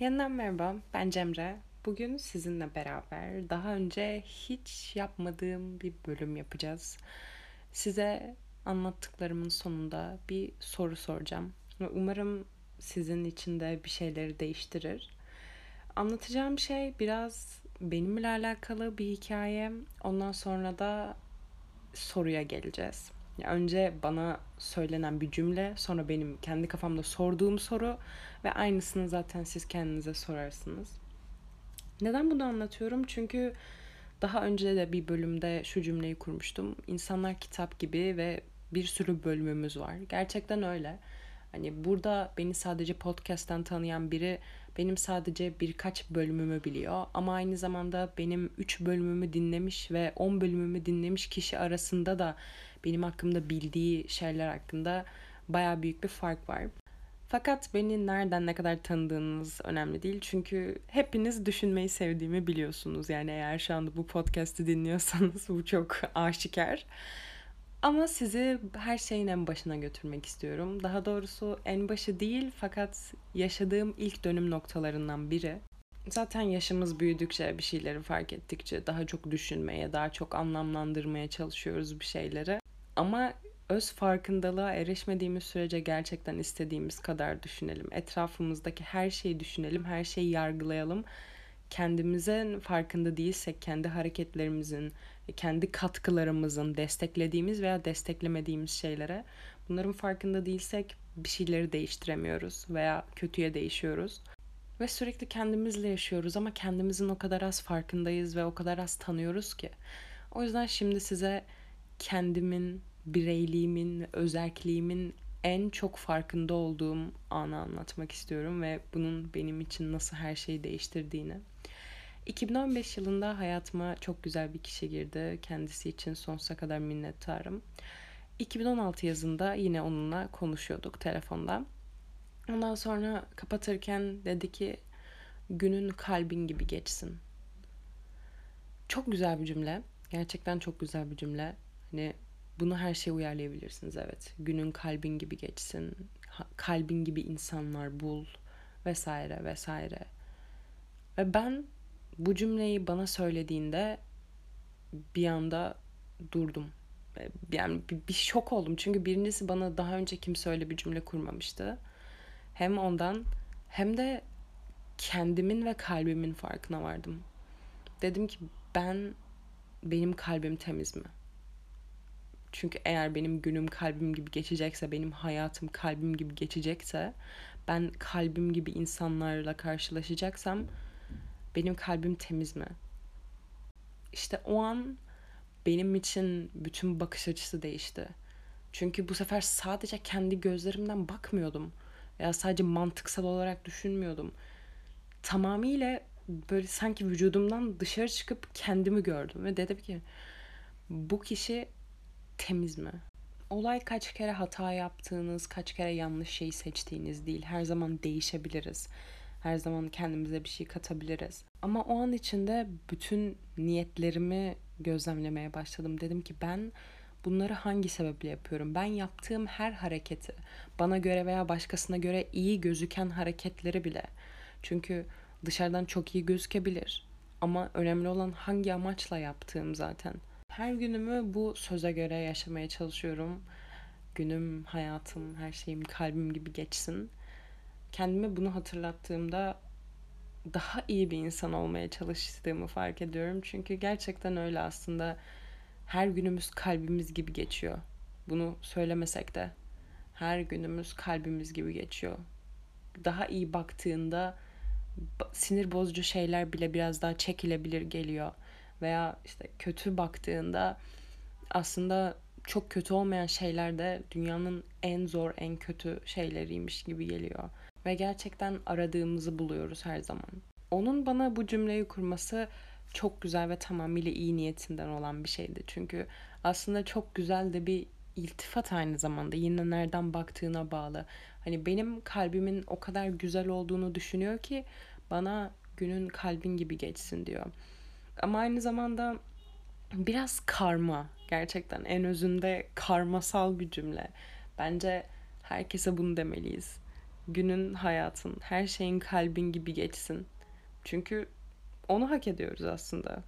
Yeniden merhaba, ben Cemre. Bugün sizinle beraber daha önce hiç yapmadığım bir bölüm yapacağız. Size anlattıklarımın sonunda bir soru soracağım. Umarım sizin için de bir şeyleri değiştirir. Anlatacağım şey biraz benimle alakalı bir hikaye. Ondan sonra da soruya geleceğiz. Önce bana söylenen bir cümle, sonra benim kendi kafamda sorduğum soru ve aynısını zaten siz kendinize sorarsınız. Neden bunu anlatıyorum? Çünkü daha önce de bir bölümde şu cümleyi kurmuştum. İnsanlar kitap gibi ve bir sürü bölümümüz var. Gerçekten öyle. Hani burada beni sadece podcast'ten tanıyan biri benim sadece birkaç bölümümü biliyor. Ama aynı zamanda benim 3 bölümümü dinlemiş ve 10 bölümümü dinlemiş kişi arasında da benim hakkımda bildiği şeyler hakkında bayağı büyük bir fark var. Fakat beni nereden ne kadar tanıdığınız önemli değil. Çünkü hepiniz düşünmeyi sevdiğimi biliyorsunuz. Yani eğer şu anda bu podcast'i dinliyorsanız bu çok aşikar. Ama sizi her şeyin en başına götürmek istiyorum. Daha doğrusu en başı değil fakat yaşadığım ilk dönüm noktalarından biri. Zaten yaşımız büyüdükçe, bir şeyleri fark ettikçe daha çok düşünmeye, daha çok anlamlandırmaya çalışıyoruz bir şeyleri. Ama öz farkındalığa erişmediğimiz sürece gerçekten istediğimiz kadar düşünelim. Etrafımızdaki her şeyi düşünelim, her şeyi yargılayalım. Kendimizin farkında değilsek, kendi hareketlerimizin, kendi katkılarımızın, desteklediğimiz veya desteklemediğimiz şeylere, bunların farkında değilsek bir şeyleri değiştiremiyoruz veya kötüye değişiyoruz. Ve sürekli kendimizle yaşıyoruz ama kendimizin o kadar az farkındayız ve o kadar az tanıyoruz ki. O yüzden şimdi size kendimin, bireyliğimin, özerkliğimin en çok farkında olduğum anı anlatmak istiyorum ve bunun benim için nasıl her şeyi değiştirdiğini. 2015 yılında hayatıma çok güzel bir kişi girdi. Kendisi için sonsuza kadar minnettarım. 2016 yazında yine onunla konuşuyorduk telefonda. Ondan sonra kapatırken dedi ki, günün kalbin gibi geçsin. Çok güzel bir cümle. Gerçekten çok güzel bir cümle. Hani bunu her şeye uyarlayabilirsiniz, evet. Günün kalbin gibi geçsin. Kalbin gibi insanlar bul. Vesaire vesaire. Ve ben bu cümleyi bana söylediğinde bir anda durdum. Yani bir şok oldum. Çünkü birincisi bana daha önce kimse öyle bir cümle kurmamıştı. Hem ondan hem de kendimin ve kalbimin farkına vardım. Dedim ki benim kalbim temiz mi? Çünkü eğer benim günüm kalbim gibi geçecekse, benim hayatım kalbim gibi geçecekse, ben kalbim gibi insanlarla karşılaşacaksam benim kalbim temiz mi? İşte o an benim için bütün bakış açısı değişti. Çünkü bu sefer sadece kendi gözlerimden bakmıyordum. Ya sadece mantıksal olarak düşünmüyordum. Tamamıyla böyle sanki vücudumdan dışarı çıkıp kendimi gördüm. Ve dedim ki bu kişi temiz mi? Olay kaç kere hata yaptığınız, kaç kere yanlış şeyi seçtiğiniz değil. Her zaman değişebiliriz. Her zaman kendimize bir şey katabiliriz. Ama o an içinde bütün niyetlerimi gözlemlemeye başladım. Dedim ki ben bunları hangi sebeple yapıyorum? Ben yaptığım her hareketi, bana göre veya başkasına göre iyi gözüken hareketleri bile. Çünkü dışarıdan çok iyi gözükebilir. Ama önemli olan hangi amaçla yaptığım zaten. Her günümü bu söze göre yaşamaya çalışıyorum. Günüm, hayatım, her şeyim kalbim gibi geçsin. Kendime bunu hatırlattığımda daha iyi bir insan olmaya çalıştığımı fark ediyorum. Çünkü gerçekten öyle aslında. Her günümüz kalbimiz gibi geçiyor. Bunu söylemesek de her günümüz kalbimiz gibi geçiyor. Daha iyi baktığında sinir bozucu şeyler bile biraz daha çekilebilir geliyor. Veya işte kötü baktığında aslında çok kötü olmayan şeyler de dünyanın en zor, en kötü şeyleriymiş gibi geliyor. Ve gerçekten aradığımızı buluyoruz her zaman. Onun bana bu cümleyi kurması çok güzel ve tamamıyla iyi niyetinden olan bir şeydi. Çünkü aslında çok güzel de bir iltifat aynı zamanda. Yine nereden baktığına bağlı. Hani benim kalbimin o kadar güzel olduğunu düşünüyor ki bana günün kalbin gibi geçsin diyor. Ama aynı zamanda biraz karma. Gerçekten en özünde karmasal bir cümle. Bence herkese bunu demeliyiz. günün, hayatın, her şeyin kalbin gibi geçsin. Çünkü onu hak ediyoruz aslında.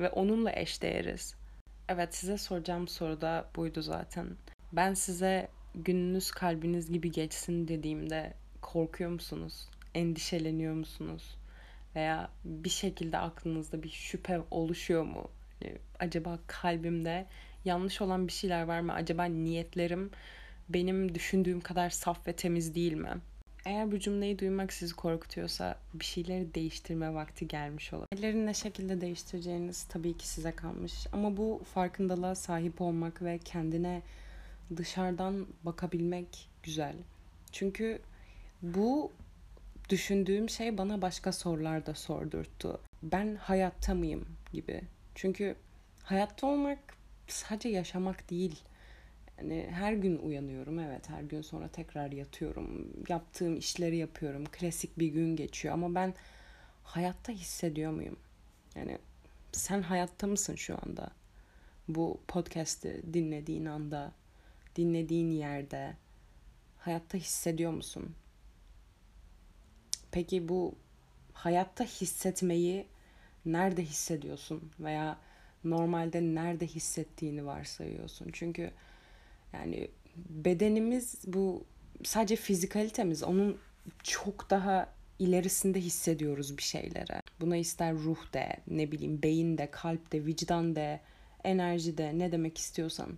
Ve onunla eşdeğeriz. Evet, size soracağım soru da buydu zaten. Ben size gününüz kalbiniz gibi geçsin dediğimde korkuyor musunuz? Endişeleniyor musunuz? Veya bir şekilde aklınızda bir şüphe oluşuyor mu? Yani acaba kalbimde yanlış olan bir şeyler var mı? Acaba niyetlerim benim düşündüğüm kadar saf ve temiz değil mi? Eğer bu cümleyi duymak sizi korkutuyorsa bir şeyleri değiştirme vakti gelmiş olur. Ellerin ne şekilde değiştireceğiniz tabii ki size kalmış. Ama bu farkındalığa sahip olmak ve kendine dışarıdan bakabilmek güzel. Çünkü bu düşündüğüm şey bana başka sorular da sordurttu. Ben hayatta mıyım gibi. Çünkü hayatta olmak sadece yaşamak değil. Yani her gün uyanıyorum, evet, her gün sonra tekrar yatıyorum, yaptığım işleri yapıyorum, klasik bir gün geçiyor ama ben hayatta hissediyor muyum? Yani sen hayatta mısın şu anda? Bu podcast'i dinlediğin anda, dinlediğin yerde hayatta hissediyor musun? Peki bu hayatta hissetmeyi nerede hissediyorsun veya normalde nerede hissettiğini varsayıyorsun? Çünkü yani bedenimiz bu sadece fizikalitemiz. Onun çok daha ilerisinde hissediyoruz bir şeylere. Buna ister ruh de, ne bileyim beyin de, kalp de, vicdan de, enerji de, ne demek istiyorsan,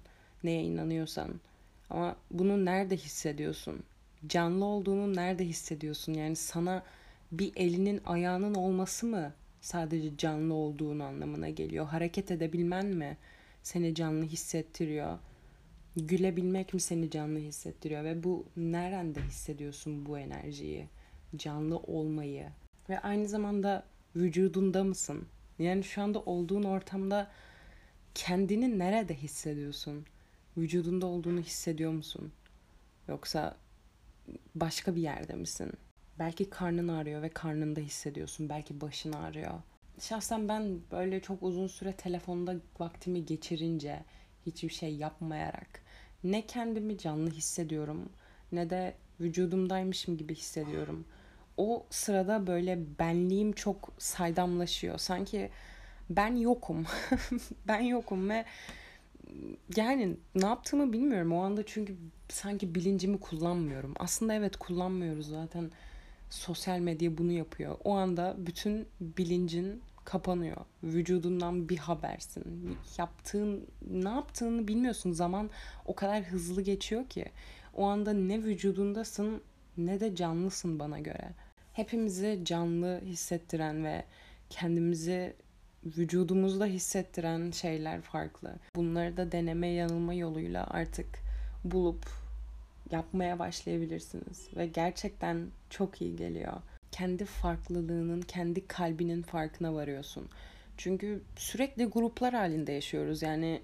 neye inanıyorsan. Ama bunu nerede hissediyorsun? Canlı olduğunu nerede hissediyorsun? Yani sana bir elinin ayağının olması mı sadece canlı olduğun anlamına geliyor? Hareket edebilmen mi seni canlı hissettiriyor? Gülebilmek mi seni canlı hissettiriyor? Ve bu nerede hissediyorsun bu enerjiyi? Canlı olmayı. Ve aynı zamanda vücudunda mısın? Yani şu anda olduğun ortamda kendini nerede hissediyorsun? Vücudunda olduğunu hissediyor musun? Yoksa başka bir yerde misin? Belki karnın ağrıyor ve karnında hissediyorsun. Belki başın ağrıyor. Şahsen ben böyle çok uzun süre telefonda vaktimi geçirince, hiçbir şey yapmayarak ne kendimi canlı hissediyorum ne de vücudumdaymışım gibi hissediyorum. O sırada böyle benliğim çok saydamlaşıyor. Sanki ben yokum. Ben yokum ve yani ne yaptığımı bilmiyorum o anda çünkü sanki bilincimi kullanmıyorum. Aslında evet kullanmıyoruz zaten. Sosyal medya bunu yapıyor. O anda bütün bilincin kapanıyor. Vücudundan bir habersin. Ne yaptığını bilmiyorsun. Zaman o kadar hızlı geçiyor ki. O anda ne vücudundasın ne de canlısın bana göre. Hepimizi canlı hissettiren ve kendimizi vücudumuzda hissettiren şeyler farklı. Bunları da deneme yanılma yoluyla artık bulup yapmaya başlayabilirsiniz. Ve gerçekten çok iyi geliyor. Kendi farklılığının, kendi kalbinin farkına varıyorsun. Çünkü sürekli gruplar halinde yaşıyoruz. Yani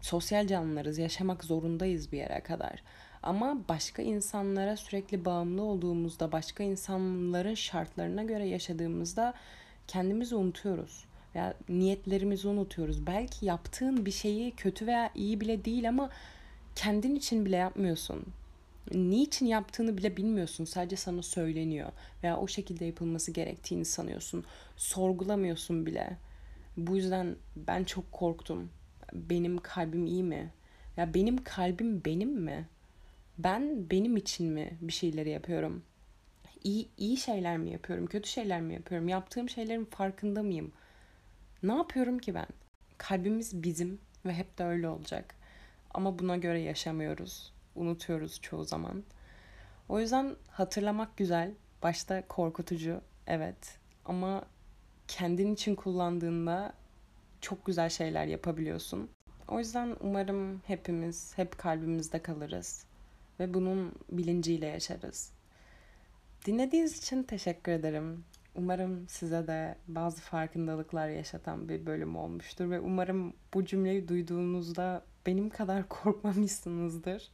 sosyal canlılarız, yaşamak zorundayız bir yere kadar. Ama başka insanlara sürekli bağımlı olduğumuzda, başka insanların şartlarına göre yaşadığımızda kendimizi unutuyoruz. Veya niyetlerimizi unutuyoruz. Belki yaptığın bir şeyi kötü veya iyi bile değil ama kendin için bile yapmıyorsun. Niçin yaptığını bile bilmiyorsun. Sadece sana söyleniyor. Veya o şekilde yapılması gerektiğini sanıyorsun. Sorgulamıyorsun bile. Bu yüzden ben çok korktum. Benim kalbim iyi mi? Ya benim kalbim benim mi? Ben benim için mi bir şeyleri yapıyorum? İyi şeyler mi yapıyorum? Kötü şeyler mi yapıyorum? Yaptığım şeylerin farkında mıyım? Ne yapıyorum ki ben? Kalbimiz bizim ve hep de öyle olacak. Ama buna göre yaşamıyoruz. Unutuyoruz çoğu zaman. O yüzden hatırlamak güzel. Başta korkutucu, evet. Ama kendin için kullandığında çok güzel şeyler yapabiliyorsun. O yüzden umarım hepimiz hep kalbimizde kalırız. Ve bunun bilinciyle yaşarız. Dinlediğiniz için teşekkür ederim. Umarım size de bazı farkındalıklar yaşatan bir bölüm olmuştur. Ve umarım bu cümleyi duyduğunuzda benim kadar korkmamışsınızdır.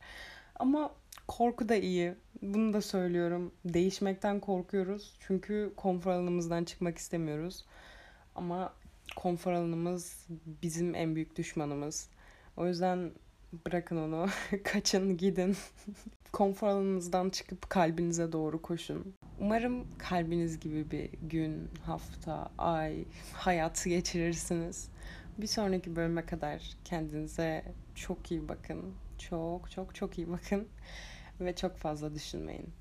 Ama korku da iyi. Bunu da söylüyorum. Değişmekten korkuyoruz. Çünkü konfor alanımızdan çıkmak istemiyoruz. Ama konfor alanımız bizim en büyük düşmanımız. O yüzden bırakın onu. Kaçın, gidin. konfor alanınızdan çıkıp kalbinize doğru koşun. Umarım kalbiniz gibi bir gün, hafta, ay, hayatı geçirirsiniz. Bir sonraki bölüme kadar kendinize çok iyi bakın. Çok çok çok iyi bakın. Ve çok fazla düşünmeyin.